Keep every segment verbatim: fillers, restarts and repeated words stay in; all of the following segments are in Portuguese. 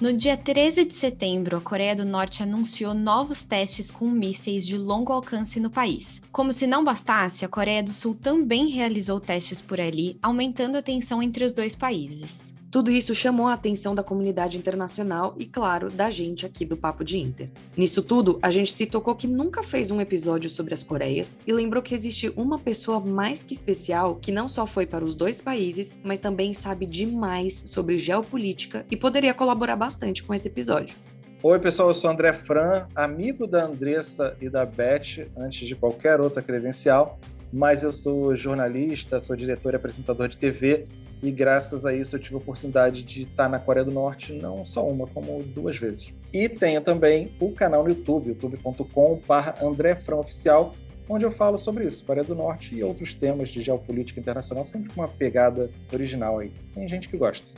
No dia treze de setembro, a Coreia do Norte anunciou novos testes com mísseis de longo alcance no país. Como se não bastasse, a Coreia do Sul também realizou testes por ali, aumentando a tensão entre os dois países. Tudo isso chamou a atenção da comunidade internacional e, claro, da gente aqui do Papo de Inter. Nisso tudo, a gente se tocou que nunca fez um episódio sobre as Coreias e lembrou que existe uma pessoa mais que especial que não só foi para os dois países, mas também sabe demais sobre geopolítica e poderia colaborar bastante com esse episódio. Oi, pessoal, eu sou André Fran, amigo da Andressa e da Beth, antes de qualquer outra credencial, mas eu sou jornalista, sou diretor e apresentador de T V, e graças a isso eu tive a oportunidade de estar na Coreia do Norte, não só uma, como duas vezes. E tenho também o canal no YouTube, youtube ponto com barra André Fran Oficial, onde eu falo sobre isso, Coreia do Norte e outros temas de geopolítica internacional, sempre com uma pegada original aí. Tem gente que gosta.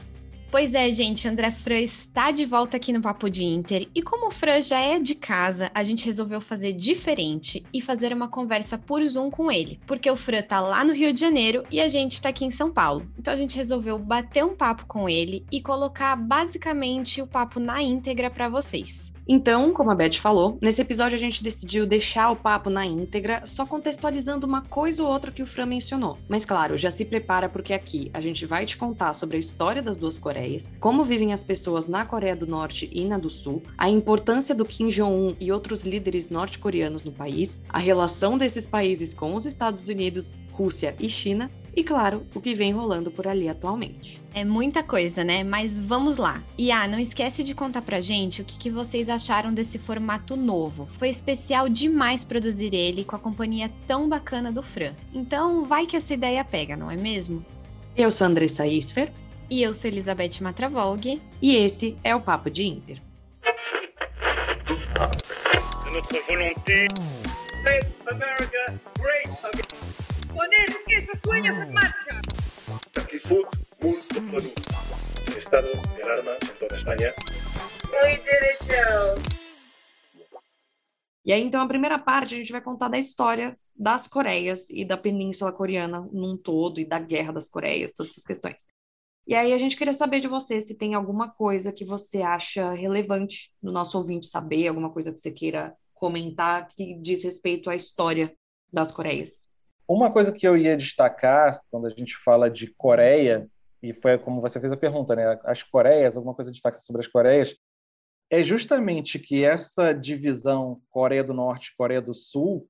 Pois é, gente, André Fran está de volta aqui no Papo de Inter e como o Fran já é de casa, a gente resolveu fazer diferente e fazer uma conversa por Zoom com ele, porque o Fran tá lá no Rio de Janeiro e a gente tá aqui em São Paulo. Então a gente resolveu bater um papo com ele e colocar basicamente o papo na íntegra para vocês. Então, como a Beth falou, nesse episódio a gente decidiu deixar o papo na íntegra, só contextualizando uma coisa ou outra que o Fran mencionou. Mas claro, já se prepara porque aqui a gente vai te contar sobre a história das duas Coreias, como vivem as pessoas na Coreia do Norte e na do Sul, a importância do Kim Jong-un e outros líderes norte-coreanos no país, a relação desses países com os Estados Unidos, Rússia e China, e, claro, o que vem rolando por ali atualmente. É muita coisa, né? Mas vamos lá. E, ah, não esquece de contar pra gente o que, que vocês acharam desse formato novo. Foi especial demais produzir ele com a companhia tão bacana do Fran. Então, vai que essa ideia pega, não é mesmo? Eu sou a Andressa Isfer. E eu sou Elizabeth Matravolg. E esse é o Papo de Inter. Nossa vontade. America, great. E aí, então, a primeira parte a gente vai contar da história das Coreias e da Península Coreana num todo e da Guerra das Coreias, todas essas questões. E aí a gente queria saber de você se tem alguma coisa que você acha relevante do nosso ouvinte saber, alguma coisa que você queira comentar que diz respeito à história das Coreias. Uma coisa que eu ia destacar quando a gente fala de Coreia, e foi como você fez a pergunta, né? As Coreias, alguma coisa destaca sobre as Coreias, é justamente que essa divisão Coreia do Norte e Coreia do Sul,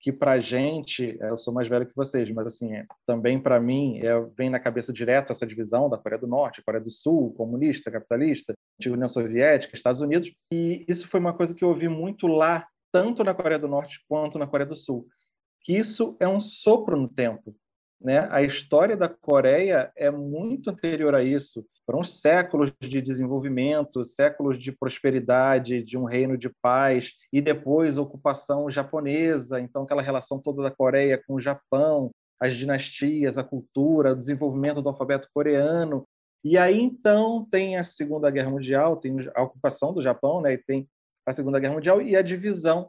que para a gente, eu sou mais velho que vocês, mas assim, também para mim é, vem na cabeça direto essa divisão da Coreia do Norte, Coreia do Sul, comunista, capitalista, antiga União Soviética, Estados Unidos, e isso foi uma coisa que eu ouvi muito lá, tanto na Coreia do Norte quanto na Coreia do Sul. Que isso é um sopro no tempo, né? A história da Coreia é muito anterior a isso. Foram séculos de desenvolvimento, séculos de prosperidade, de um reino de paz, e depois a ocupação japonesa, então aquela relação toda da Coreia com o Japão, as dinastias, a cultura, o desenvolvimento do alfabeto coreano. E aí, então, tem a Segunda Guerra Mundial, tem a ocupação do Japão, né? E tem a Segunda Guerra Mundial e a divisão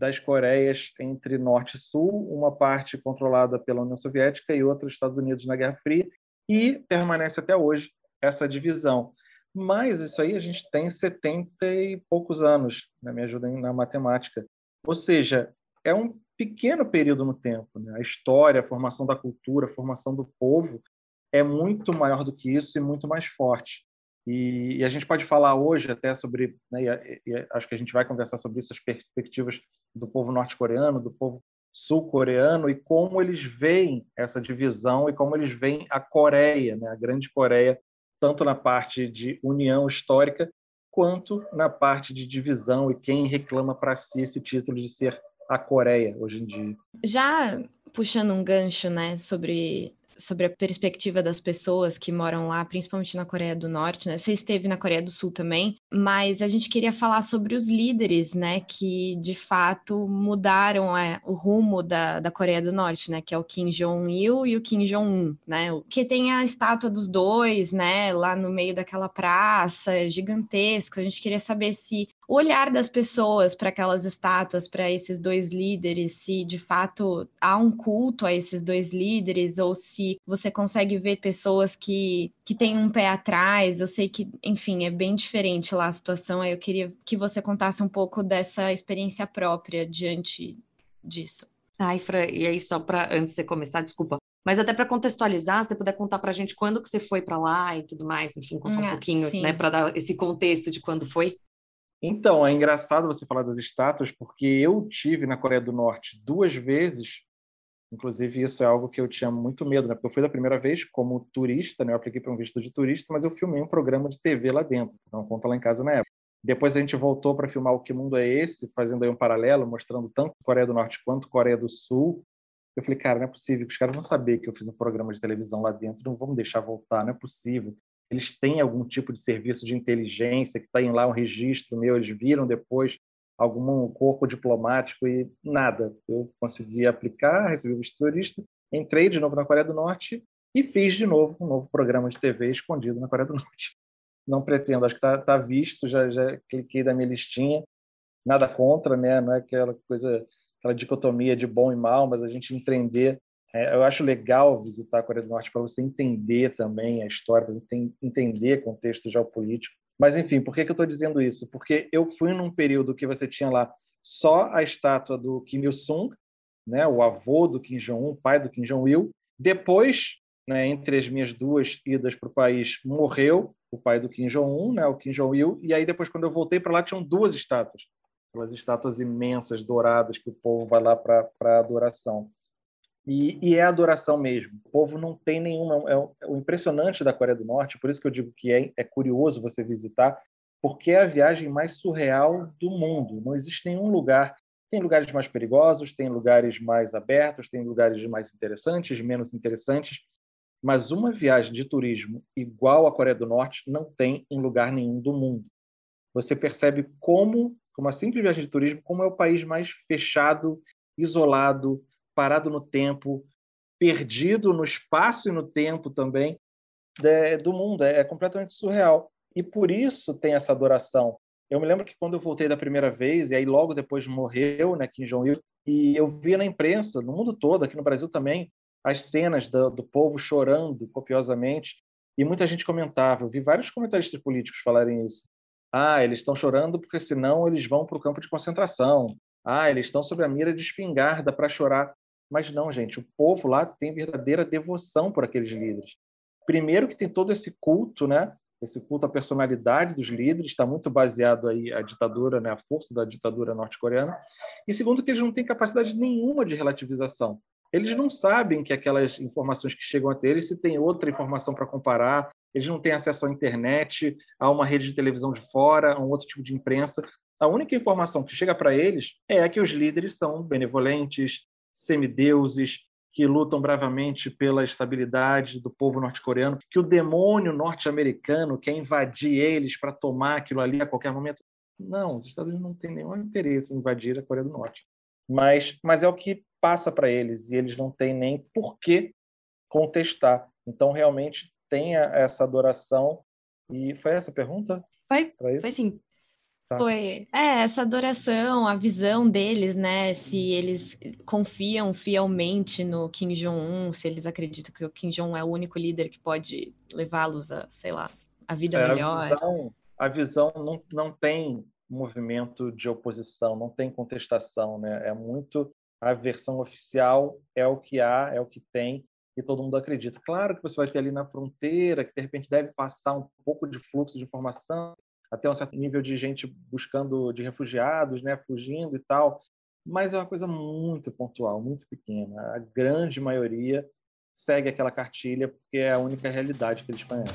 das Coreias entre Norte e Sul, uma parte controlada pela União Soviética e outra Estados Unidos na Guerra Fria, e permanece até hoje essa divisão. Mas isso aí a gente tem setenta e poucos anos, né? Me ajudem na matemática. Ou seja, é um pequeno período no tempo, né? A história, a formação da cultura, a formação do povo é muito maior do que isso e muito mais forte. E, e a gente pode falar hoje até sobre, né, e, e acho que a gente vai conversar sobre isso, as perspectivas do povo norte-coreano, do povo sul-coreano, e como eles veem essa divisão e como eles veem a Coreia, né, a grande Coreia, tanto na parte de união histórica quanto na parte de divisão, e quem reclama para si esse título de ser a Coreia hoje em dia. Já puxando um gancho, né, sobre, sobre a perspectiva das pessoas que moram lá, principalmente na Coreia do Norte, né? Você esteve na Coreia do Sul também, Mas a gente queria falar sobre os líderes, né, que de fato mudaram é, o rumo da, da Coreia do Norte, né, que é o Kim Jong-il e o Kim Jong-un, né, que tem a estátua dos dois, né, lá no meio daquela praça, é gigantesco. A gente queria saber se o olhar das pessoas para aquelas estátuas, para esses dois líderes, se de fato há um culto a esses dois líderes, ou se você consegue ver pessoas que, que têm um pé atrás. Eu sei que, enfim, é bem diferente lá a situação, aí eu queria que você contasse um pouco dessa experiência própria diante disso. Ai, Fran, e aí só para, antes de você começar, desculpa, mas até para contextualizar, se você puder contar para a gente quando que você foi para lá e tudo mais, enfim, contar ah, um pouquinho, sim, né, para dar esse contexto de quando foi. Então, é engraçado você falar das estátuas, porque eu tive na Coreia do Norte duas vezes, inclusive isso é algo que eu tinha muito medo, né? Porque eu fui da primeira vez como turista, né? Eu apliquei para um visto de turista, mas eu filmei um programa de T V lá dentro, não conta lá em casa na época. Depois a gente voltou para filmar O Que Mundo É Esse, fazendo aí um paralelo, mostrando tanto Coreia do Norte quanto Coreia do Sul. Eu falei, cara, não é possível, os caras vão saber que eu fiz um programa de televisão lá dentro, não vão me deixar voltar, não é possível. Eles têm algum tipo de serviço de inteligência que está em lá um registro meu, eles viram depois algum corpo diplomático e nada. Eu consegui aplicar, recebi o visto de turista, entrei de novo na Coreia do Norte e fiz de novo um novo programa de T V escondido na Coreia do Norte. Não pretendo, acho que está tá visto, já, já cliquei da minha listinha, nada contra, né? Não é aquela coisa, aquela dicotomia de bom e mal, mas a gente entender. É, eu acho legal visitar a Coreia do Norte para você entender também a história, para você tem, entender contexto geopolítico. Mas, enfim, por que, que eu estou dizendo isso? Porque eu fui num período que você tinha lá só a estátua do Kim Il-sung, né, o avô do Kim Jong-un, pai do Kim Jong-il. Depois, né, entre as minhas duas idas para o país, morreu o pai do Kim Jong-un, né, o Kim Jong-il. E aí, depois, quando eu voltei para lá, tinham duas estátuas. Aquelas estátuas imensas, douradas, que o povo vai lá para a adoração. E, e é adoração mesmo. O povo não tem nenhuma... É o, é o impressionante da Coreia do Norte, por isso que eu digo que é, é curioso você visitar, porque é a viagem mais surreal do mundo. Não existe nenhum lugar. Tem lugares mais perigosos, tem lugares mais abertos, tem lugares mais interessantes, menos interessantes, mas uma viagem de turismo igual à Coreia do Norte não tem em lugar nenhum do mundo. Você percebe como, com uma simples viagem de turismo, como é o país mais fechado, isolado, parado no tempo, perdido no espaço e no tempo também do mundo. É completamente surreal. E por isso tem essa adoração. Eu me lembro que quando eu voltei da primeira vez, e aí logo depois morreu, né, Kim Jong-il, e eu vi na imprensa, no mundo todo, aqui no Brasil também, as cenas do, do povo chorando copiosamente, e muita gente comentava. Eu vi vários comentaristas políticos falarem isso. Ah, eles estão chorando porque senão eles vão para o campo de concentração. Ah, eles estão sob a mira de espingarda para chorar. Mas não, gente, o povo lá tem verdadeira devoção por aqueles líderes. Primeiro que tem todo esse culto, né? Esse culto à personalidade dos líderes, está muito baseado aí a ditadura, né? A força da ditadura norte-coreana. E segundo que eles não têm capacidade nenhuma de relativização. Eles não sabem que aquelas informações que chegam até eles, se tem outra informação para comparar, eles não têm acesso à internet, a uma rede de televisão de fora, a um outro tipo de imprensa. A única informação que chega para eles é que os líderes são benevolentes, semideuses que lutam bravamente pela estabilidade do povo norte-coreano, que o demônio norte-americano quer invadir eles para tomar aquilo ali a qualquer momento. Não, os Estados Unidos não têm nenhum interesse em invadir a Coreia do Norte. Mas, mas é o que passa para eles, e eles não têm nem por que contestar. Então, realmente, tem essa adoração. E foi essa a pergunta? Foi, foi sim. Tá. Foi, é, essa adoração, a visão deles, né, se eles confiam fielmente no Kim Jong-un, se eles acreditam que o Kim Jong-un é o único líder que pode levá-los a, sei lá, a vida é, melhor. A visão, a visão não, não tem movimento de oposição, não tem contestação, né, é muito, a versão oficial é o que há, é o que tem, e todo mundo acredita. Claro que você vai ter ali na fronteira, que de repente deve passar um pouco de fluxo de informação, até um certo nível de gente buscando, de refugiados, né, fugindo e tal, mas é uma coisa muito pontual, muito pequena. A grande maioria segue aquela cartilha porque é a única realidade que eles conhecem.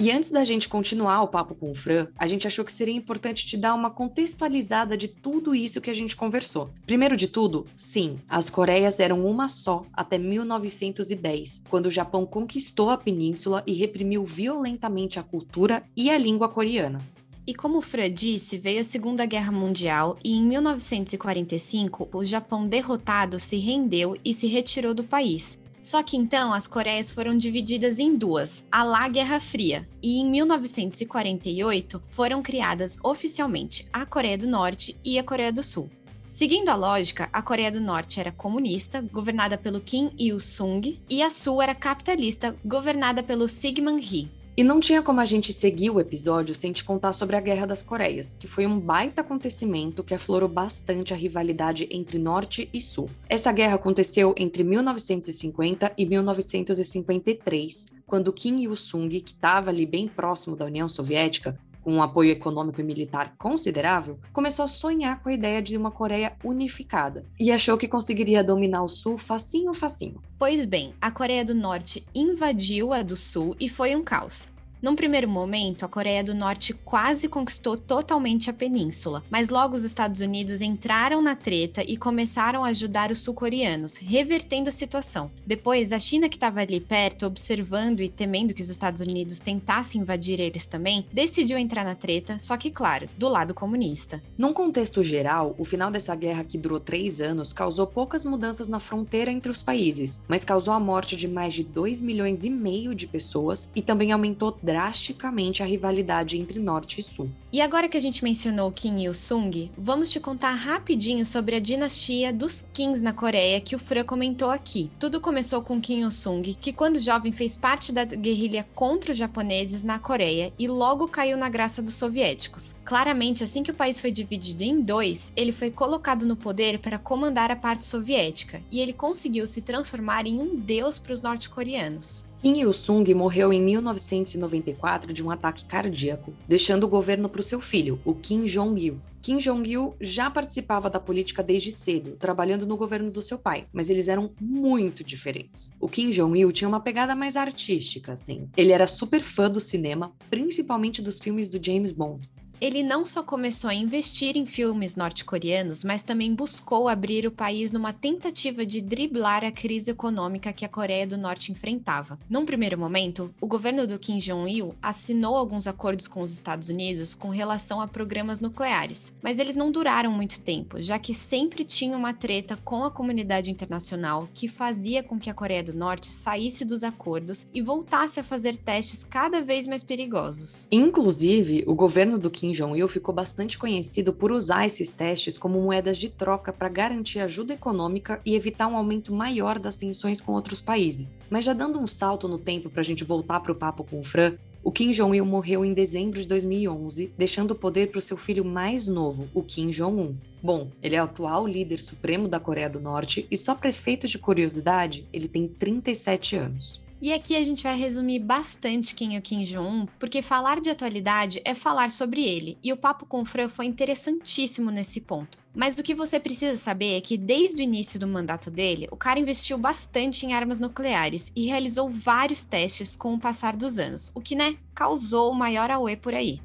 E antes da gente continuar o papo com o Fran, a gente achou que seria importante te dar uma contextualizada de tudo isso que a gente conversou. Primeiro de tudo, sim, as Coreias eram uma só até mil novecentos e dez, quando o Japão conquistou a península e reprimiu violentamente a cultura e a língua coreana. E como o Fran disse, veio a Segunda Guerra Mundial e em mil novecentos e quarenta e cinco o Japão derrotado se rendeu e se retirou do país. Só que então as Coreias foram divididas em duas, à la Guerra Fria, e em mil novecentos e quarenta e oito foram criadas oficialmente a Coreia do Norte e a Coreia do Sul. Seguindo a lógica, a Coreia do Norte era comunista, governada pelo Kim Il-sung, e a Sul era capitalista, governada pelo Syngman Rhee. E não tinha como a gente seguir o episódio sem te contar sobre a Guerra das Coreias, que foi um baita acontecimento que aflorou bastante a rivalidade entre Norte e Sul. Essa guerra aconteceu entre mil novecentos e cinquenta e mil novecentos e cinquenta e três, quando Kim Il-sung, que estava ali bem próximo da União Soviética, com um apoio econômico e militar considerável, começou a sonhar com a ideia de uma Coreia unificada e achou que conseguiria dominar o Sul facinho, facinho. Pois bem, a Coreia do Norte invadiu a do Sul e foi um caos. Num primeiro momento, a Coreia do Norte quase conquistou totalmente a península, mas logo os Estados Unidos entraram na treta e começaram a ajudar os sul-coreanos, revertendo a situação. Depois, a China, que estava ali perto, observando e temendo que os Estados Unidos tentassem invadir eles também, decidiu entrar na treta, só que, claro, do lado comunista. Num contexto geral, o final dessa guerra, que durou três anos, causou poucas mudanças na fronteira entre os países, mas causou a morte de mais de dois milhões e meio de pessoas e também aumentou drasticamente a rivalidade entre Norte e Sul. E agora que a gente mencionou Kim Il-sung, vamos te contar rapidinho sobre a dinastia dos Kims na Coreia que o Fran comentou aqui. Tudo começou com Kim Il-sung, que quando jovem fez parte da guerrilha contra os japoneses na Coreia e logo caiu na graça dos soviéticos. Claramente, assim que o país foi dividido em dois, ele foi colocado no poder para comandar a parte soviética, e ele conseguiu se transformar em um deus para os norte-coreanos. Kim Il-sung morreu em mil novecentos e noventa e quatro de um ataque cardíaco, deixando o governo para o seu filho, o Kim Jong-il. Kim Jong-il já participava da política desde cedo, trabalhando no governo do seu pai, mas eles eram muito diferentes. O Kim Jong-il tinha uma pegada mais artística, assim. Ele era super fã do cinema, principalmente dos filmes do James Bond. Ele não só começou a investir em filmes norte-coreanos, mas também buscou abrir o país numa tentativa de driblar a crise econômica que a Coreia do Norte enfrentava. Num primeiro momento, o governo do Kim Jong-il assinou alguns acordos com os Estados Unidos com relação a programas nucleares, mas eles não duraram muito tempo, já que sempre tinha uma treta com a comunidade internacional que fazia com que a Coreia do Norte saísse dos acordos e voltasse a fazer testes cada vez mais perigosos. Inclusive, o governo do Kim Kim Jong-il ficou bastante conhecido por usar esses testes como moedas de troca para garantir ajuda econômica e evitar um aumento maior das tensões com outros países. Mas já dando um salto no tempo para a gente voltar para o papo com o Fran, o Kim Jong-il morreu em dezembro de dois mil e onze, deixando o poder para o seu filho mais novo, o Kim Jong-un. Bom, ele é o atual líder supremo da Coreia do Norte e, só para efeitos de curiosidade, ele tem trinta e sete anos. E aqui a gente vai resumir bastante quem é o Kim Jong-un, porque falar de atualidade é falar sobre ele, e o papo com o Fran foi interessantíssimo nesse ponto. Mas o que você precisa saber é que desde o início do mandato dele, o cara investiu bastante em armas nucleares e realizou vários testes com o passar dos anos, o que, né, causou o maior auê por aí.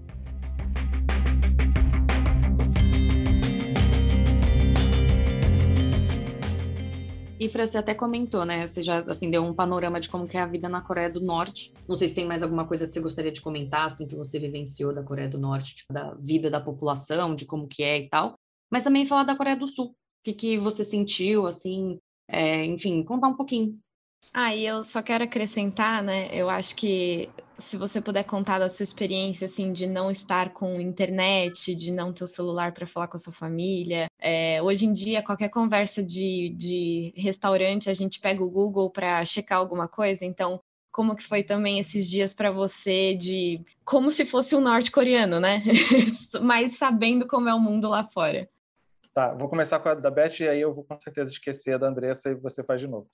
E Fran, você até comentou, né? Você já, assim, deu um panorama de como que é a vida na Coreia do Norte. Não sei se tem mais alguma coisa que você gostaria de comentar, assim, que você vivenciou da Coreia do Norte, tipo, da vida da população, de como que é e tal. Mas também falar da Coreia do Sul. O que, que você sentiu, assim, é, enfim, contar um pouquinho. Ah, e eu só quero acrescentar, né? Eu acho que se você puder contar da sua experiência, assim, de não estar com internet, de não ter o celular para falar com a sua família. É, hoje em dia, qualquer conversa de, de restaurante, a gente pega o Google para checar alguma coisa. Então, como que foi também esses dias para você de... Como se fosse um norte-coreano, né? Mas sabendo como é o mundo lá fora. Tá, vou começar com a da Beth e aí eu vou com certeza esquecer a da Andressa e você faz de novo.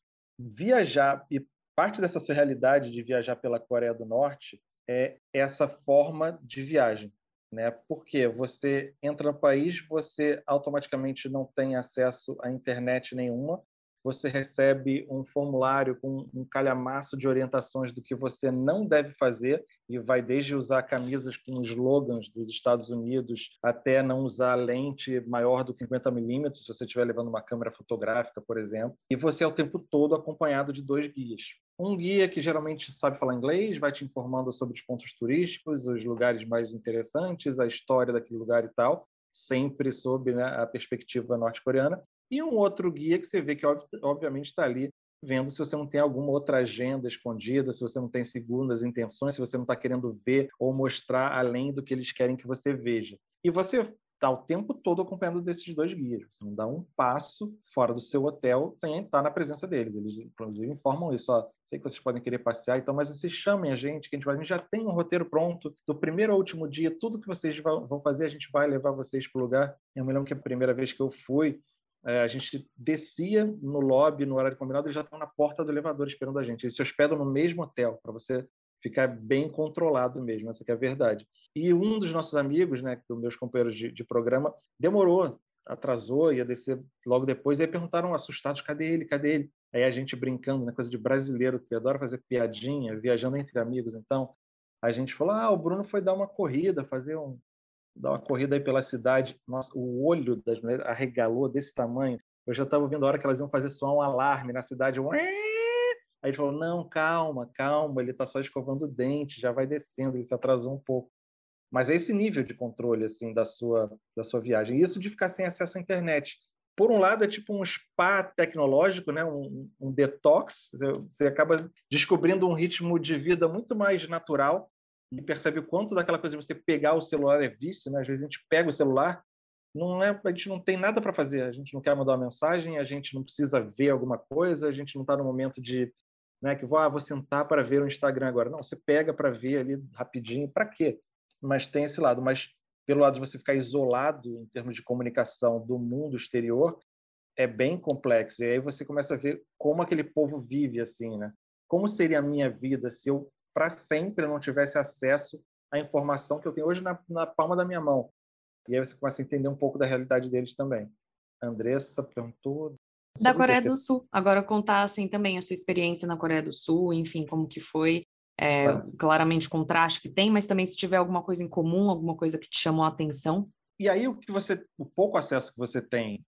Viajar e parte dessa surrealidade de viajar pela Coreia do Norte é essa forma de viagem, né? Porque você entra no país, você automaticamente não tem acesso à internet nenhuma, você recebe um formulário com um calhamaço de orientações do que você não deve fazer, e vai desde usar camisas com slogans dos Estados Unidos até não usar lente maior do que cinquenta milímetros, se você estiver levando uma câmera fotográfica, por exemplo. E você é o tempo todo acompanhado de dois guias. Um guia que geralmente sabe falar inglês, vai te informando sobre os pontos turísticos, os lugares mais interessantes, a história daquele lugar e tal, sempre sob, né, a perspectiva norte-coreana. E um outro guia que você vê que, obviamente, está ali vendo se você não tem alguma outra agenda escondida, se você não tem segundas intenções, se você não está querendo ver ou mostrar além do que eles querem que você veja. E você está o tempo todo acompanhando desses dois guias. Você não dá um passo fora do seu hotel sem estar na presença deles. Eles, inclusive, informam isso. Ó, sei que vocês podem querer passear, então, mas vocês chamem a gente, que a gente vai. A gente já tem um roteiro pronto do primeiro ao último dia. Tudo que vocês vão fazer, a gente vai levar vocês para o lugar. Eu me lembro que a primeira vez que eu fui, a gente descia no lobby, no horário combinado, eles já estão na porta do elevador esperando a gente. Eles se hospedam no mesmo hotel, para você ficar bem controlado mesmo, essa que é a verdade. E um dos nossos amigos, né, dos meus companheiros de, de programa, demorou, atrasou, ia descer logo depois, e aí perguntaram assustados, cadê ele, cadê ele? Aí a gente brincando, né, coisa de brasileiro, que adora fazer piadinha, viajando entre amigos. Então, a gente falou, ah, o Bruno foi dar uma corrida, fazer um... dar uma corrida aí pela cidade. Nossa, o olho das mulheres arregalou desse tamanho. Eu já estava ouvindo a hora que elas iam fazer soar um alarme na cidade. Eu... Aí ele falou, não, calma, calma, ele está só escovando o dente, já vai descendo, ele se atrasou um pouco. Mas é esse nível de controle assim, da sua, da sua viagem. Isso de ficar sem acesso à internet. Por um lado, é tipo um spa tecnológico, né? um, um detox. Você acaba descobrindo um ritmo de vida muito mais natural e percebe o quanto daquela coisa de você pegar o celular é vício, né? Às vezes a gente pega o celular, não é, a gente não tem nada para fazer, a gente não quer mandar uma mensagem, a gente não precisa ver alguma coisa, a gente não está no momento de, né, que ah, vou sentar para ver o Instagram agora. Não, você pega para ver ali rapidinho, para quê? Mas tem esse lado. Mas pelo lado de você ficar isolado em termos de comunicação do mundo exterior, é bem complexo. E aí você começa a ver como aquele povo vive assim, né? Como seria a minha vida se eu para sempre eu não tivesse acesso à informação que eu tenho hoje na, na palma da minha mão. E aí você começa a entender um pouco da realidade deles também. Andressa perguntou... Da Coreia do Sul. Agora contar assim, também a sua experiência na Coreia do Sul, enfim, como que foi. É, ah. Claramente o contraste que tem, mas também se tiver alguma coisa em comum, alguma coisa que te chamou a atenção. E aí o, que você, o pouco acesso que você tem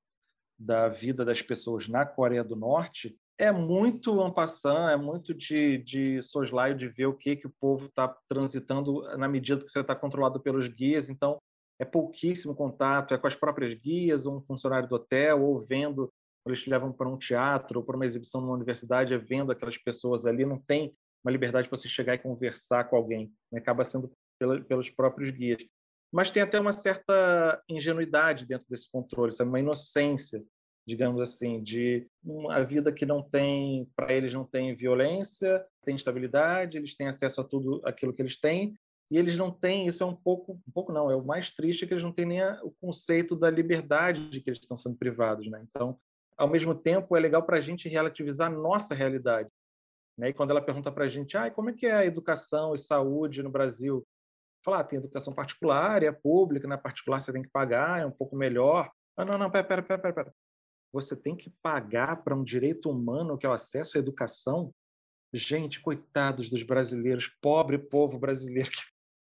da vida das pessoas na Coreia do Norte... É muito en passant, é muito de, de soslaio, de ver o que, que o povo está transitando na medida que você está controlado pelos guias. Então, é pouquíssimo contato, é com as próprias guias, ou um funcionário do hotel, ou vendo, eles te levam para um teatro, ou para uma exibição numa universidade, é vendo aquelas pessoas ali. Não tem uma liberdade para você chegar e conversar com alguém, né? Acaba sendo pela, pelos próprios guias. Mas tem até uma certa ingenuidade dentro desse controle, sabe? Uma inocência, digamos assim, de uma vida que não tem, para eles não tem violência, tem estabilidade, eles têm acesso a tudo aquilo que eles têm, e eles não têm, isso é um pouco, um pouco não, é o mais triste, é que eles não têm nem a, o conceito da liberdade de que eles estão sendo privados, né? Então, ao mesmo tempo, é legal para a gente relativizar a nossa realidade, né? E quando ela pergunta para a gente, ah, como é que é a educação e saúde no Brasil? Fala, ah, tem educação particular, é pública, na particular você tem que pagar, é um pouco melhor. Ah, não, não, pera, pera, pera, pera, pera. Você tem que pagar para um direito humano que é o acesso à educação? Gente, coitados dos brasileiros, pobre povo brasileiro.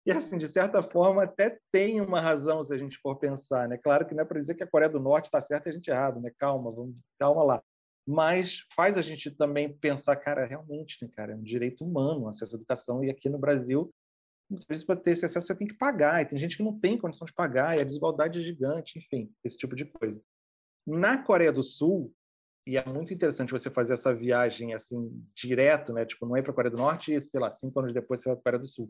E, assim, de certa forma, até tem uma razão se a gente for pensar, né? Claro que não é para dizer que a Coreia do Norte está certa e a gente errado, né? Calma, vamos, calma lá. Mas faz a gente também pensar, cara, realmente, né, cara, é um direito humano o acesso à educação, e aqui no Brasil, para ter esse acesso, você tem que pagar, e tem gente que não tem condição de pagar, e a desigualdade é gigante, enfim, esse tipo de coisa. Na Coreia do Sul, e é muito interessante você fazer essa viagem assim direto, né? Tipo, não é para a Coreia do Norte e, sei lá, cinco anos depois você vai para a Coreia do Sul.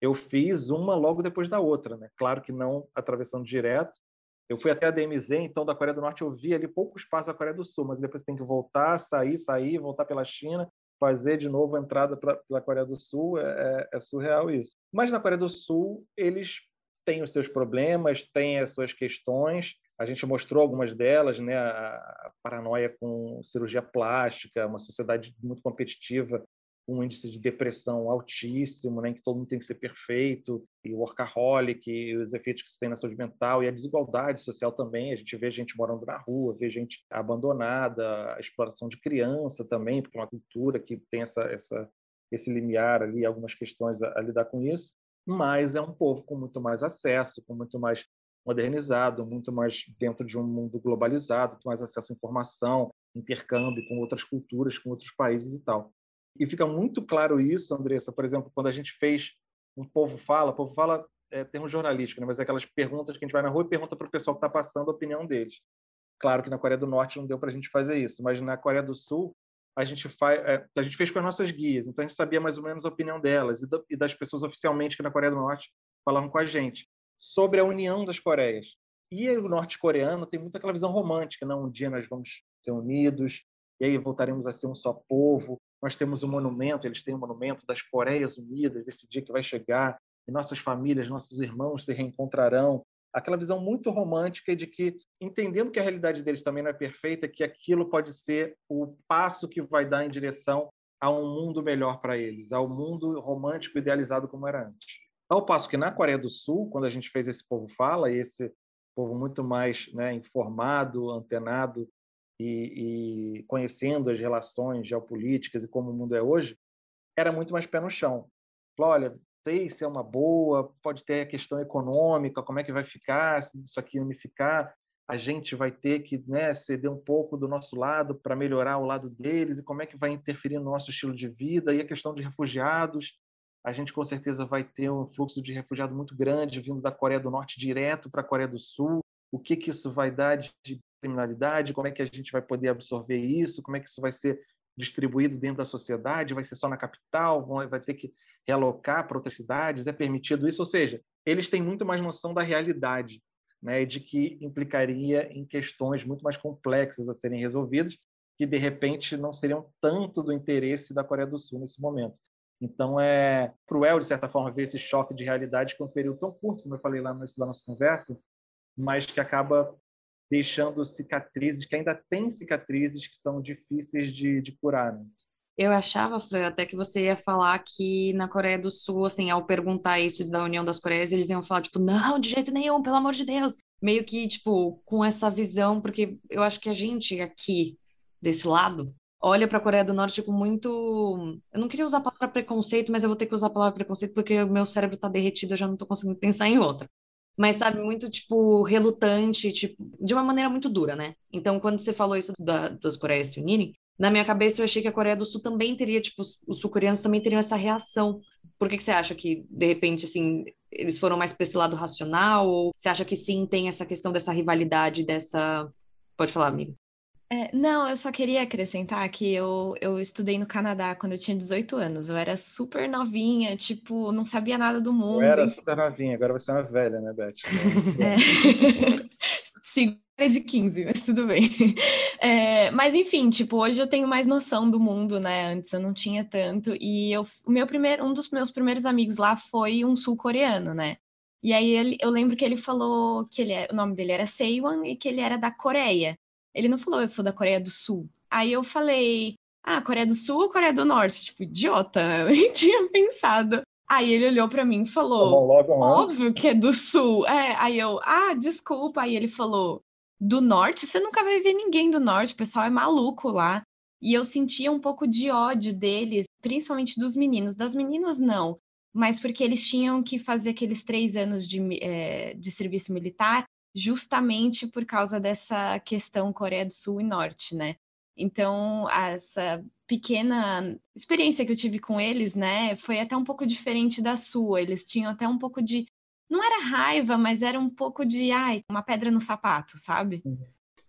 Eu fiz uma logo depois da outra, né? Claro que não atravessando direto. Eu fui até a D M Z, então da Coreia do Norte eu vi ali poucos passos da Coreia do Sul, mas depois você tem que voltar, sair, sair, voltar pela China, fazer de novo a entrada pela Coreia do Sul. É, é surreal isso. Mas na Coreia do Sul, eles têm os seus problemas, têm as suas questões. A gente mostrou algumas delas, né? A paranoia com cirurgia plástica, uma sociedade muito competitiva, um índice de depressão altíssimo, né, em que todo mundo tem que ser perfeito, e o workaholic, e os efeitos que isso tem na saúde mental, e a desigualdade social também. A gente vê gente morando na rua, vê gente abandonada, a exploração de criança também, porque é uma cultura que tem essa, essa, esse limiar ali, algumas questões a, a lidar com isso, mas é um povo com muito mais acesso, com muito mais modernizado, muito mais dentro de um mundo globalizado, com mais acesso à informação, intercâmbio com outras culturas, com outros países e tal. E fica muito claro isso, Andressa, por exemplo, quando a gente fez o Povo Fala, o Povo Fala é termo jornalístico, né? Mas é aquelas perguntas que a gente vai na rua e pergunta para o pessoal que está passando a opinião deles. Claro que na Coreia do Norte não deu para a gente fazer isso, mas na Coreia do Sul a gente, faz, é, a gente fez com as nossas guias, então a gente sabia mais ou menos a opinião delas e, da, e das pessoas oficialmente que na Coreia do Norte falavam com a gente sobre a união das Coreias. E aí, o norte-coreano tem muito aquela visão romântica, não? Um dia nós vamos ser unidos, e aí voltaremos a ser um só povo. Nós temos um monumento, eles têm um monumento das Coreias Unidas, desse dia que vai chegar, e nossas famílias, nossos irmãos se reencontrarão. Aquela visão muito romântica de que, entendendo que a realidade deles também não é perfeita, que aquilo pode ser o passo que vai dar em direção a um mundo melhor para eles, ao mundo romântico idealizado como era antes. Ao passo que, na Coreia do Sul, quando a gente fez esse Povo Fala, esse povo muito mais, né, informado, antenado, E, e conhecendo as relações geopolíticas e como o mundo é hoje, era muito mais pé no chão. Olha, sei se é uma boa, pode ter a questão econômica, como é que vai ficar, se isso aqui unificar, a gente vai ter que, né, ceder um pouco do nosso lado para melhorar o lado deles, e como é que vai interferir no nosso estilo de vida, e a questão de refugiados, a gente com certeza vai ter um fluxo de refugiado muito grande vindo da Coreia do Norte direto para a Coreia do Sul, o que, que isso vai dar de criminalidade, como é que a gente vai poder absorver isso, como é que isso vai ser distribuído dentro da sociedade, vai ser só na capital, vai ter que realocar para outras cidades, é permitido isso? Ou seja, eles têm muito mais noção da realidade, né, de que implicaria em questões muito mais complexas a serem resolvidas, que, de repente, não seriam tanto do interesse da Coreia do Sul nesse momento. Então, é cruel, de certa forma, ver esse choque de realidade com um período tão curto, como eu falei lá na nossa conversa, mas que acaba deixando cicatrizes, que ainda tem cicatrizes que são difíceis de, de curar. Né? Eu achava, Fran, até que você ia falar que na Coreia do Sul, assim, ao perguntar isso da União das Coreias, eles iam falar, tipo, não, de jeito nenhum, pelo amor de Deus. Meio que, tipo, com essa visão, porque eu acho que a gente aqui, desse lado, olha para a Coreia do Norte com muito... Eu não queria usar a palavra preconceito, mas eu vou ter que usar a palavra preconceito porque o meu cérebro está derretido, eu já não estou conseguindo pensar em outra. Mas, sabe, muito, tipo, relutante, tipo, de uma maneira muito dura, né? Então, quando você falou isso da, das Coreias se unirem, na minha cabeça eu achei que a Coreia do Sul também teria, tipo, os sul-coreanos também teriam essa reação. Por que que você acha que, de repente, assim, eles foram mais para esse lado racional? Ou você acha que sim, tem essa questão dessa rivalidade, dessa... Pode falar, amiga. É, não, eu só queria acrescentar que eu, eu estudei no Canadá quando eu tinha dezoito anos. Eu era super novinha, tipo, não sabia nada do mundo. Eu era super novinha, agora você é uma velha, né, Beth? É. Segura de quinze, mas tudo bem. É, mas enfim, tipo, hoje eu tenho mais noção do mundo, né? Antes eu não tinha tanto. E eu, o meu primeiro, um dos meus primeiros amigos lá foi um sul-coreano, né? E aí ele, eu lembro que ele falou que ele, o nome dele era Seiwan e que ele era da Coreia. Ele não falou, eu sou da Coreia do Sul. Aí eu falei, ah, Coreia do Sul ou Coreia do Norte? Tipo, idiota, eu nem tinha pensado. Aí ele olhou pra mim e falou, logo, óbvio que é do Sul. É, aí eu, ah, desculpa. Aí ele falou, do Norte? Você nunca vai ver ninguém do Norte, o pessoal é maluco lá. E eu sentia um pouco de ódio deles, principalmente dos meninos. Das meninas, não. Mas porque eles tinham que fazer aqueles três anos de, é, de serviço militar, justamente por causa dessa questão Coreia do Sul e Norte, né? Então, essa pequena experiência que eu tive com eles, né, foi até um pouco diferente da sua. Eles tinham até um pouco de... Não era raiva, mas era um pouco de... Ai, uma pedra no sapato, sabe?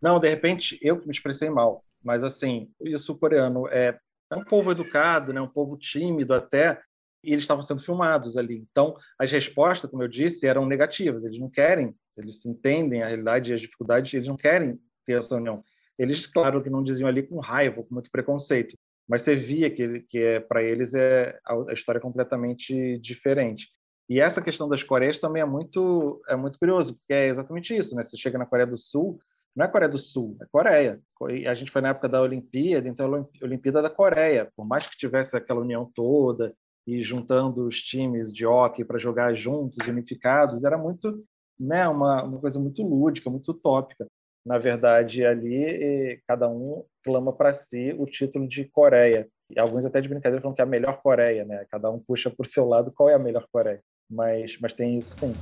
Não, de repente, eu que me expressei mal. Mas, assim, o sul-coreano é, é um povo educado, né? Um povo tímido até. E eles estavam sendo filmados ali. Então, as respostas, como eu disse, eram negativas. Eles não querem... Eles se entendem a realidade e as dificuldades, eles não querem ter essa união. Eles, claro, que não diziam ali com raiva, com muito preconceito, mas você via que, que é, para eles é a história é completamente diferente. E essa questão das Coreias também é muito, é muito curioso, porque é exatamente isso, né? Você chega na Coreia do Sul, Não é Coreia do Sul, é Coreia. A gente foi na época da Olimpíada, então a Olimpíada é da Coreia. Por mais que tivesse aquela união toda e juntando os times de hóquei para jogar juntos, unificados, era muito, né, uma, uma coisa muito lúdica, muito utópica. Na verdade, ali, cada um clama para si o título de Coreia. E alguns até de brincadeira falam que é a melhor Coreia, né? Cada um puxa por seu lado qual é a melhor Coreia. Mas, mas tem isso, sim.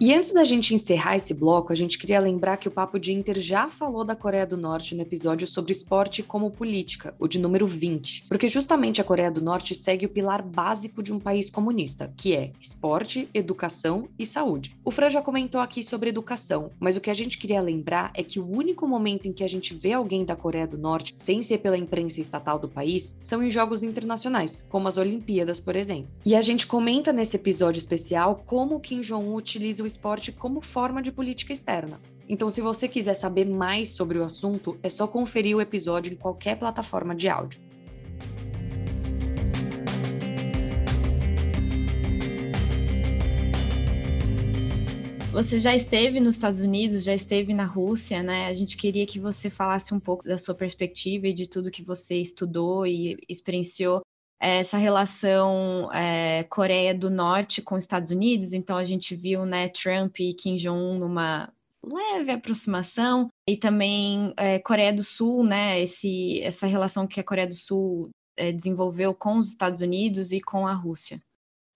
E antes da gente encerrar esse bloco, a gente queria lembrar que o Papo de Inter já falou da Coreia do Norte no episódio sobre esporte como política, o de número vinte, porque justamente a Coreia do Norte segue o pilar básico de um país comunista, que é esporte, educação e saúde. O Fran já comentou aqui sobre educação, mas o que a gente queria lembrar é que o único momento em que a gente vê alguém da Coreia do Norte, sem ser pela imprensa estatal do país, são em jogos internacionais, como as Olimpíadas, por exemplo. E a gente comenta nesse episódio especial como Kim Jong-un utiliza o esporte como forma de política externa. Então, se você quiser saber mais sobre o assunto, é só conferir o episódio em qualquer plataforma de áudio. Você já esteve nos Estados Unidos, já esteve na Rússia, né? A gente queria que você falasse um pouco da sua perspectiva e de tudo que você estudou e experienciou essa relação é, Coreia do Norte com os Estados Unidos. Então a gente viu, né, Trump e Kim Jong-un numa leve aproximação, e também é, Coreia do Sul, né, esse, essa relação que a Coreia do Sul é, desenvolveu com os Estados Unidos e com a Rússia.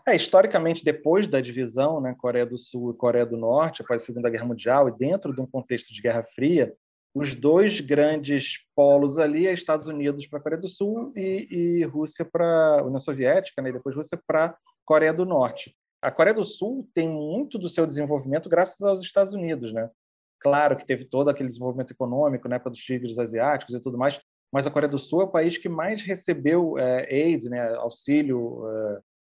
É, historicamente, depois da divisão, né, Coreia do Sul e Coreia do Norte, após a Segunda Guerra Mundial, e dentro de um contexto de Guerra Fria, os dois grandes polos ali é Estados Unidos para a Coreia do Sul e, e Rússia para a União Soviética, né? E depois Rússia para a Coreia do Norte. A Coreia do Sul tem muito do seu desenvolvimento graças aos Estados Unidos, né? Claro que teve todo aquele desenvolvimento econômico, né, para os tigres asiáticos e tudo mais, mas a Coreia do Sul é o país que mais recebeu é, aid, né, auxílio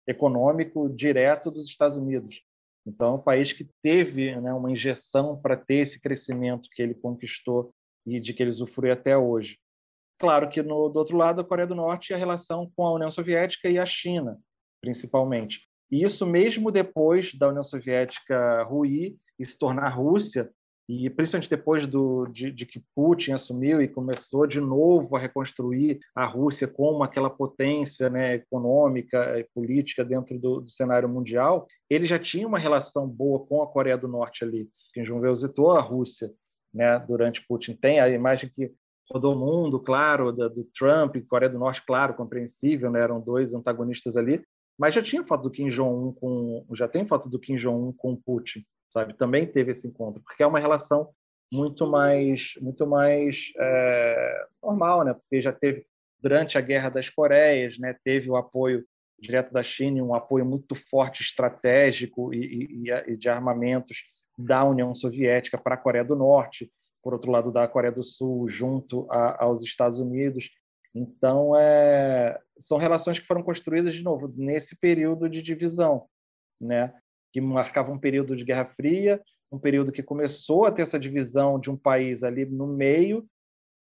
é, econômico direto dos Estados Unidos. Então, é um país que teve, né, uma injeção para ter esse crescimento que ele conquistou e de que ele usufrui até hoje. Claro que, no, do outro lado, a Coreia do Norte e a relação com a União Soviética e a China, principalmente. E isso mesmo depois da União Soviética ruir e se tornar a Rússia, e principalmente depois do, de, de que Putin assumiu e começou de novo a reconstruir a Rússia como aquela potência, né, econômica e política dentro do, do cenário mundial, ele já tinha uma relação boa com a Coreia do Norte ali. Kim Jong-il visitou a Rússia, né, durante Putin. Tem a imagem que rodou o mundo, claro, da, do Trump e Coreia do Norte, claro, compreensível, né, eram dois antagonistas ali, mas já tinha foto do Kim Jong-un com, já tem foto do Kim Jong-un com Putin. Sabe, também teve esse encontro, porque é uma relação muito mais, muito mais é, normal, né? Porque já teve, durante a Guerra das Coreias, né, teve o apoio direto da China, um apoio muito forte, estratégico e, e, e de armamentos da União Soviética para a Coreia do Norte, por outro lado da Coreia do Sul, junto a, aos Estados Unidos. Então, é, são relações que foram construídas, de novo, nesse período de divisão, né? Que marcava um período de Guerra Fria, um período que começou a ter essa divisão de um país ali no meio,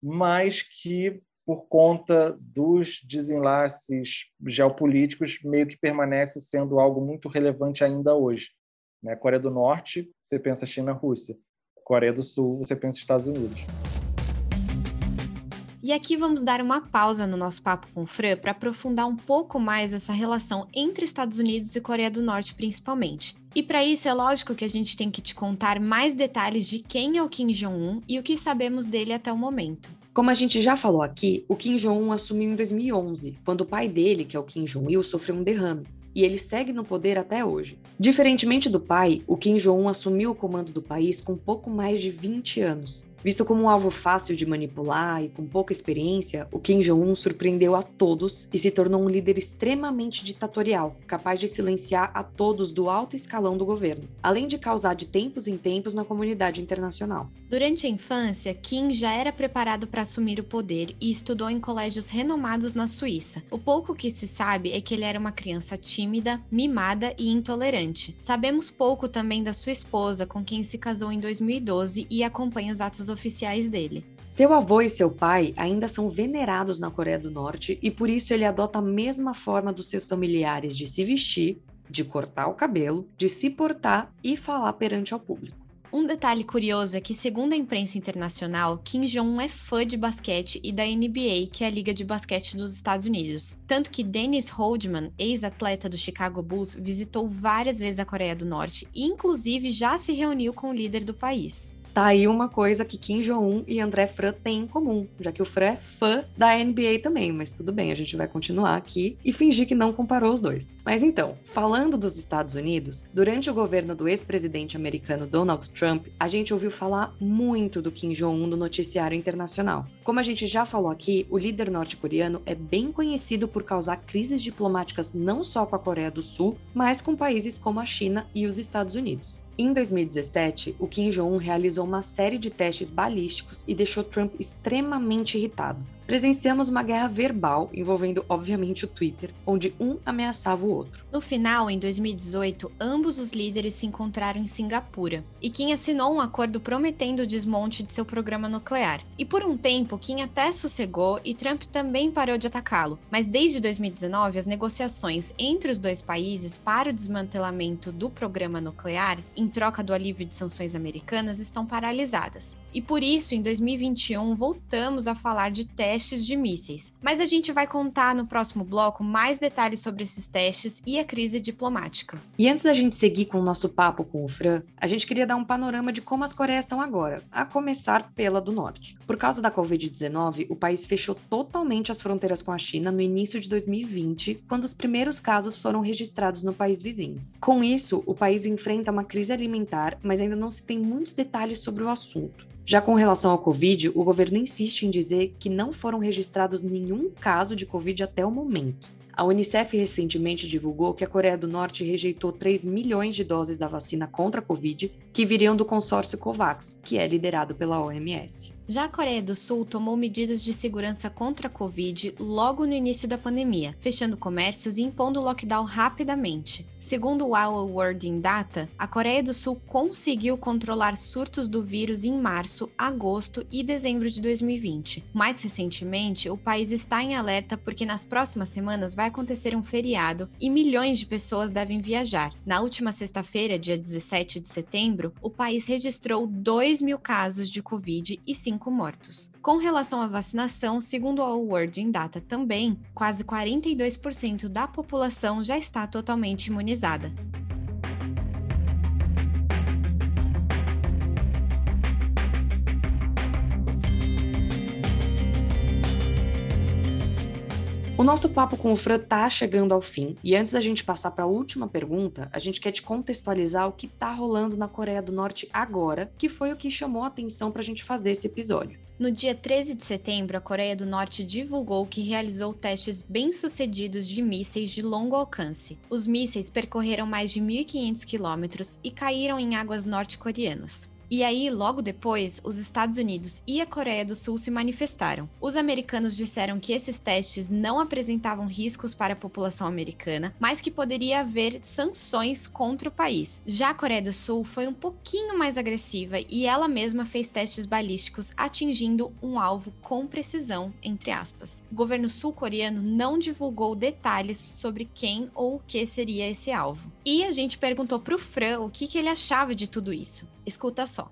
mas que, por conta dos desenlaces geopolíticos, meio que permanece sendo algo muito relevante ainda hoje. Né? Coreia do Norte, você pensa China-Rússia. Coreia do Sul, você pensa Estados Unidos. E aqui vamos dar uma pausa no nosso papo com o Fran para aprofundar um pouco mais essa relação entre Estados Unidos e Coreia do Norte, principalmente. E para isso, é lógico que a gente tem que te contar mais detalhes de quem é o Kim Jong-un e o que sabemos dele até o momento. Como a gente já falou aqui, o Kim Jong-un assumiu em dois mil e onze, quando o pai dele, que é o Kim Jong-il, sofreu um derrame. E ele segue no poder até hoje. Diferentemente do pai, o Kim Jong-un assumiu o comando do país com pouco mais de vinte anos. Visto como um alvo fácil de manipular e com pouca experiência, o Kim Jong-un surpreendeu a todos e se tornou um líder extremamente ditatorial, capaz de silenciar a todos do alto escalão do governo, além de causar de tempos em tempos na comunidade internacional. Durante a infância, Kim já era preparado para assumir o poder e estudou em colégios renomados na Suíça. O pouco que se sabe é que ele era uma criança tímida, tímida, mimada e intolerante. Sabemos pouco também da sua esposa, com quem se casou em dois mil e doze e acompanha os atos oficiais dele. Seu avô e seu pai ainda são venerados na Coreia do Norte e por isso ele adota a mesma forma dos seus familiares de se vestir, de cortar o cabelo, de se portar e falar perante ao público. Um detalhe curioso é que, segundo a imprensa internacional, Kim Jong-un é fã de basquete e da N B A, que é a liga de basquete dos Estados Unidos. Tanto que Dennis Rodman, ex-atleta do Chicago Bulls, visitou várias vezes a Coreia do Norte e, inclusive, já se reuniu com o líder do país. Tá aí uma coisa que Kim Jong-un e André Fran têm em comum, já que o Fran é fã da N B A também, mas tudo bem, a gente vai continuar aqui e fingir que não comparou os dois. Mas então, falando dos Estados Unidos, durante o governo do ex-presidente americano Donald Trump, a gente ouviu falar muito do Kim Jong-un no noticiário internacional. Como a gente já falou aqui, o líder norte-coreano é bem conhecido por causar crises diplomáticas não só com a Coreia do Sul, mas com países como a China e os Estados Unidos. Em dois mil e dezessete, o Kim Jong-un realizou uma série de testes balísticos e deixou Trump extremamente irritado. Presenciamos uma guerra verbal envolvendo, obviamente, o Twitter, onde um ameaçava o outro. No final, em dois mil e dezoito, ambos os líderes se encontraram em Singapura, e Kim assinou um acordo prometendo o desmonte de seu programa nuclear. E por um tempo, Kim até sossegou e Trump também parou de atacá-lo, mas desde dois mil e dezenove, as negociações entre os dois países para o desmantelamento do programa nuclear, em troca do alívio de sanções americanas, estão paralisadas. E por isso, em dois mil e vinte e um, voltamos a falar de testes de mísseis. Mas a gente vai contar no próximo bloco mais detalhes sobre esses testes e a crise diplomática. E antes da gente seguir com o nosso papo com o Fran, a gente queria dar um panorama de como as Coreias estão agora, a começar pela do Norte. Por causa da covid dezenove, o país fechou totalmente as fronteiras com a China no início de dois mil e vinte, quando os primeiros casos foram registrados no país vizinho. Com isso, o país enfrenta uma crise alimentar, mas ainda não se tem muitos detalhes sobre o assunto. Já com relação ao Covid, o governo insiste em dizer que não foram registrados nenhum caso de Covid até o momento. A Unicef recentemente divulgou que a Coreia do Norte rejeitou três milhões de doses da vacina contra a Covid que viriam do consórcio COVAX, que é liderado pela O M S. Já a Coreia do Sul tomou medidas de segurança contra a Covid logo no início da pandemia, fechando comércios e impondo lockdown rapidamente. Segundo o Our World in Data, a Coreia do Sul conseguiu controlar surtos do vírus em março, agosto e dezembro de dois mil e vinte. Mais recentemente, o país está em alerta porque nas próximas semanas vai acontecer um feriado e milhões de pessoas devem viajar. Na última sexta-feira, dia dezessete de setembro, o país registrou dois mil casos de Covid e cinco mortos. Com relação à vacinação, segundo a World in Data também, quase quarenta e dois por cento da população já está totalmente imunizada. O nosso papo com o Fran tá chegando ao fim, e antes da gente passar para a última pergunta, a gente quer te contextualizar o que tá rolando na Coreia do Norte agora, que foi o que chamou a atenção para a gente fazer esse episódio. No dia treze de setembro, a Coreia do Norte divulgou que realizou testes bem-sucedidos de mísseis de longo alcance. Os mísseis percorreram mais de mil e quinhentos quilômetros e caíram em águas norte-coreanas. E aí, logo depois, os Estados Unidos e a Coreia do Sul se manifestaram. Os americanos disseram que esses testes não apresentavam riscos para a população americana, mas que poderia haver sanções contra o país. Já a Coreia do Sul foi um pouquinho mais agressiva e ela mesma fez testes balísticos atingindo um alvo com precisão, entre aspas. O governo sul-coreano não divulgou detalhes sobre quem ou o que seria esse alvo. E a gente perguntou pro Fran o que, que ele achava de tudo isso. Escuta só.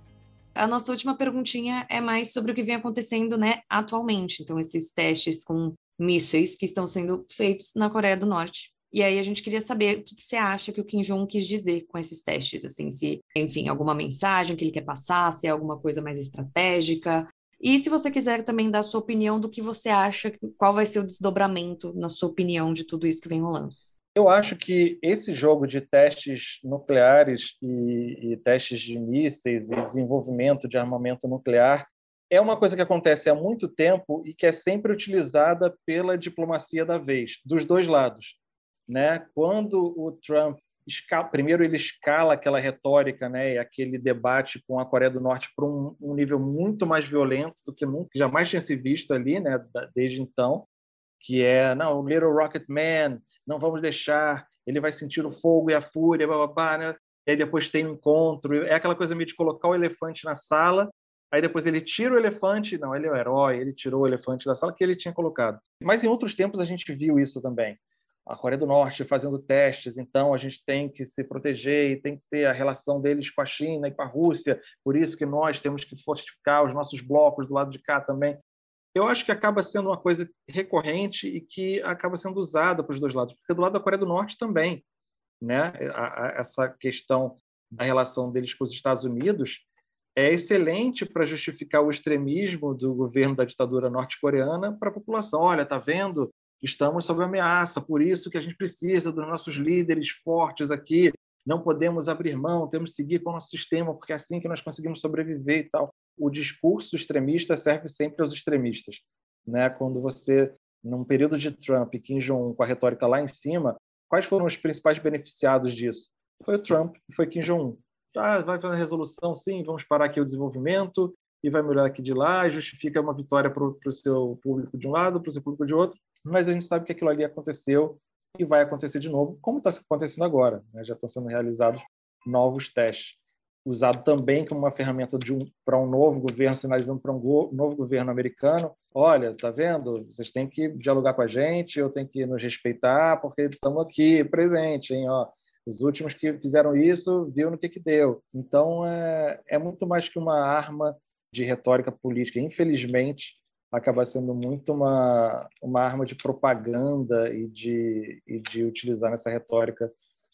A nossa última perguntinha é mais sobre o que vem acontecendo, né, atualmente. Então, esses testes com mísseis que estão sendo feitos na Coreia do Norte. E aí a gente queria saber o que você acha que o Kim Jong-un quis dizer com esses testes, assim, se, enfim, alguma mensagem que ele quer passar, se é alguma coisa mais estratégica. E se você quiser também dar a sua opinião do que você acha, qual vai ser o desdobramento, na sua opinião, de tudo isso que vem rolando. Eu acho que esse jogo de testes nucleares e, e testes de mísseis e desenvolvimento de armamento nuclear é uma coisa que acontece há muito tempo e que é sempre utilizada pela diplomacia da vez, dos dois lados, né? Quando o Trump, escala, primeiro ele escala aquela retórica, né, e aquele debate com a Coreia do Norte para um, um nível muito mais violento do que nunca, jamais tinha se visto ali, né, desde então, que é, não, o Little Rocket Man, não vamos deixar, ele vai sentir o fogo e a fúria, blá, blá, blá, né? E aí depois tem um encontro, é aquela coisa meio de colocar o elefante na sala, aí depois ele tira o elefante, não, ele é o herói, ele tirou o elefante da sala que ele tinha colocado. Mas em outros tempos a gente viu isso também. a Coreia do Norte fazendo testes, então a gente tem que se proteger e tem que ser a relação deles com a China e com a Rússia, por isso que nós temos que fortificar os nossos blocos do lado de cá também. Eu acho que acaba sendo uma coisa recorrente e que acaba sendo usada para os dois lados, porque do lado da Coreia do Norte também, né? A, a, essa questão da relação deles com os Estados Unidos é excelente para justificar o extremismo do governo da ditadura norte-coreana para a população. Olha, está vendo? Estamos sob ameaça, por isso que a gente precisa dos nossos líderes fortes aqui, não podemos abrir mão, temos que seguir com o nosso sistema, porque é assim que nós conseguimos sobreviver e tal. O discurso extremista serve sempre aos extremistas, né? Quando você, num período de Trump e Kim Jong-un com a retórica lá em cima, quais foram os principais beneficiados disso? Foi o Trump e foi Kim Jong-un. Ah, vai fazer a resolução, sim, vamos parar aqui o desenvolvimento e vai melhorar aqui de lá, e justifica uma vitória para o seu público de um lado, para o seu público de outro, mas a gente sabe que aquilo ali aconteceu e vai acontecer de novo, como está acontecendo agora, né? Já estão sendo realizados novos testes, usado também como uma ferramenta um, para um novo governo, sinalizando para um go, novo governo americano, olha, tá vendo? Vocês têm que dialogar com a gente, eu tenho que nos respeitar, porque estamos aqui, presente, hein? Ó, os últimos que fizeram isso, viu no que, que deu. Então, é, é muito mais que uma arma de retórica política, infelizmente, acaba sendo muito uma, uma arma de propaganda e de, e de utilizar essa retórica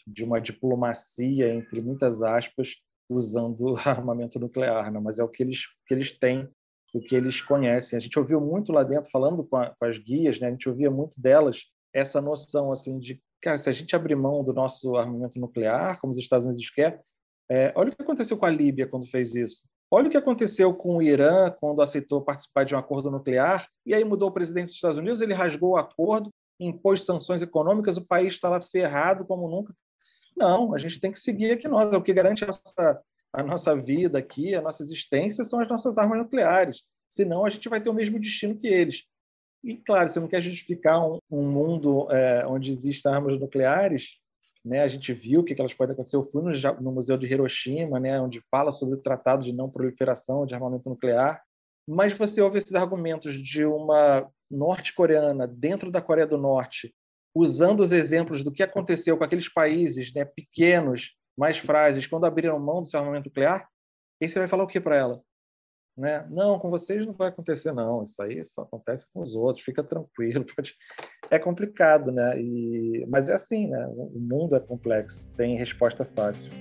de uma diplomacia, entre muitas aspas, usando armamento nuclear, né? Mas é o que eles, que eles têm, o que eles conhecem. A gente ouviu muito lá dentro, falando com, a, com as guias, né? A gente ouvia muito delas essa noção assim, de, cara, se a gente abrir mão do nosso armamento nuclear, como os Estados Unidos querem, é, olha o que aconteceu com a Líbia quando fez isso. Olha o que aconteceu com o Irã quando aceitou participar de um acordo nuclear, e aí mudou o presidente dos Estados Unidos, ele rasgou o acordo, impôs sanções econômicas, o país está lá ferrado como nunca. Não, a gente tem que seguir aqui nós. O que garante a nossa, a nossa vida aqui, a nossa existência, são as nossas armas nucleares. Senão, a gente vai ter o mesmo destino que eles. E, claro, você não quer justificar um, um mundo é, onde existem armas nucleares. Né? A gente viu que elas podem acontecer. Eu fui no, no Museu de Hiroshima, né? Onde fala sobre o Tratado de Não-Proliferação de Armamento Nuclear. Mas você ouve esses argumentos de uma norte-coreana dentro da Coreia do Norte, usando os exemplos do que aconteceu com aqueles países, né, pequenos, mais frágeis, quando abriram mão do seu armamento nuclear, e você vai falar o que para ela? Né? Não, com vocês não vai acontecer, não. Isso aí só acontece com os outros, fica tranquilo. Pode... É complicado, né? E... Mas é assim, né? O mundo é complexo, tem resposta fácil.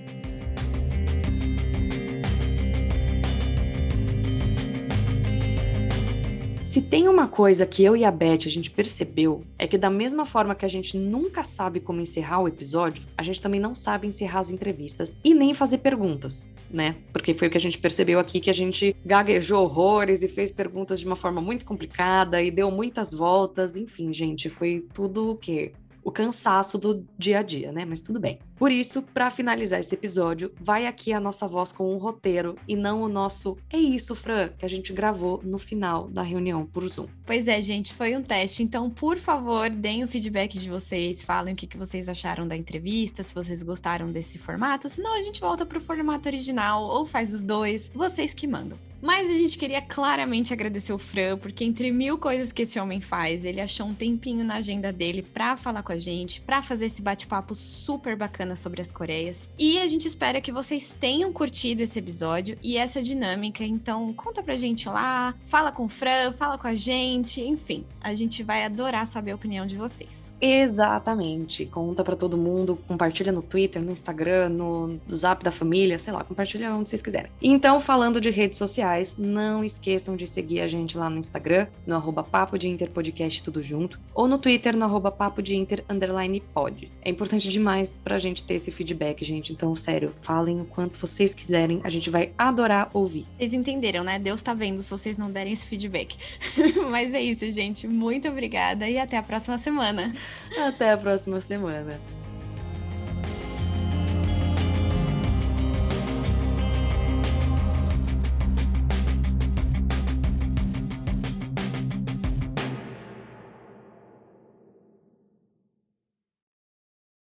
Se tem uma coisa que eu e a Beth a gente percebeu, é que da mesma forma que a gente nunca sabe como encerrar o episódio, a gente também não sabe encerrar as entrevistas e nem fazer perguntas, né? Porque foi o que a gente percebeu aqui, que a gente gaguejou horrores e fez perguntas de uma forma muito complicada e deu muitas voltas, enfim, gente, foi tudo o quê? O cansaço do dia a dia, né? Mas tudo bem. Por isso, para finalizar esse episódio, vai aqui a nossa voz com um roteiro e não o nosso "é isso, Fran", que a gente gravou no final da reunião por Zoom. Pois é, gente, foi um teste. Então, por favor, deem o feedback de vocês, falem o que vocês acharam da entrevista, se vocês gostaram desse formato. Senão, a gente volta pro formato original ou faz os dois, vocês que mandam. Mas a gente queria claramente agradecer o Fran, porque entre mil coisas que esse homem faz, ele achou um tempinho na agenda dele pra falar com a gente, pra fazer esse bate-papo super bacana sobre as Coreias. E a gente espera que vocês tenham curtido esse episódio e essa dinâmica, então conta pra gente lá, fala com o Fran, fala com a gente, enfim, a gente vai adorar saber a opinião de vocês. Exatamente, conta pra todo mundo, compartilha no Twitter, no Instagram, no Zap da família, sei lá, compartilha onde vocês quiserem. Então, falando de redes sociais, não esqueçam de seguir a gente lá no Instagram, no arroba Papo de Inter Podcast, tudo junto, ou no Twitter, no arroba Papo de Inter underline pod. É importante demais pra gente ter esse feedback, gente. Então, sério, falem o quanto vocês quiserem, a gente vai adorar ouvir. Vocês entenderam, né? Deus tá vendo se vocês não derem esse feedback. Mas é isso, gente. Muito obrigada e até a próxima semana. Até a próxima semana.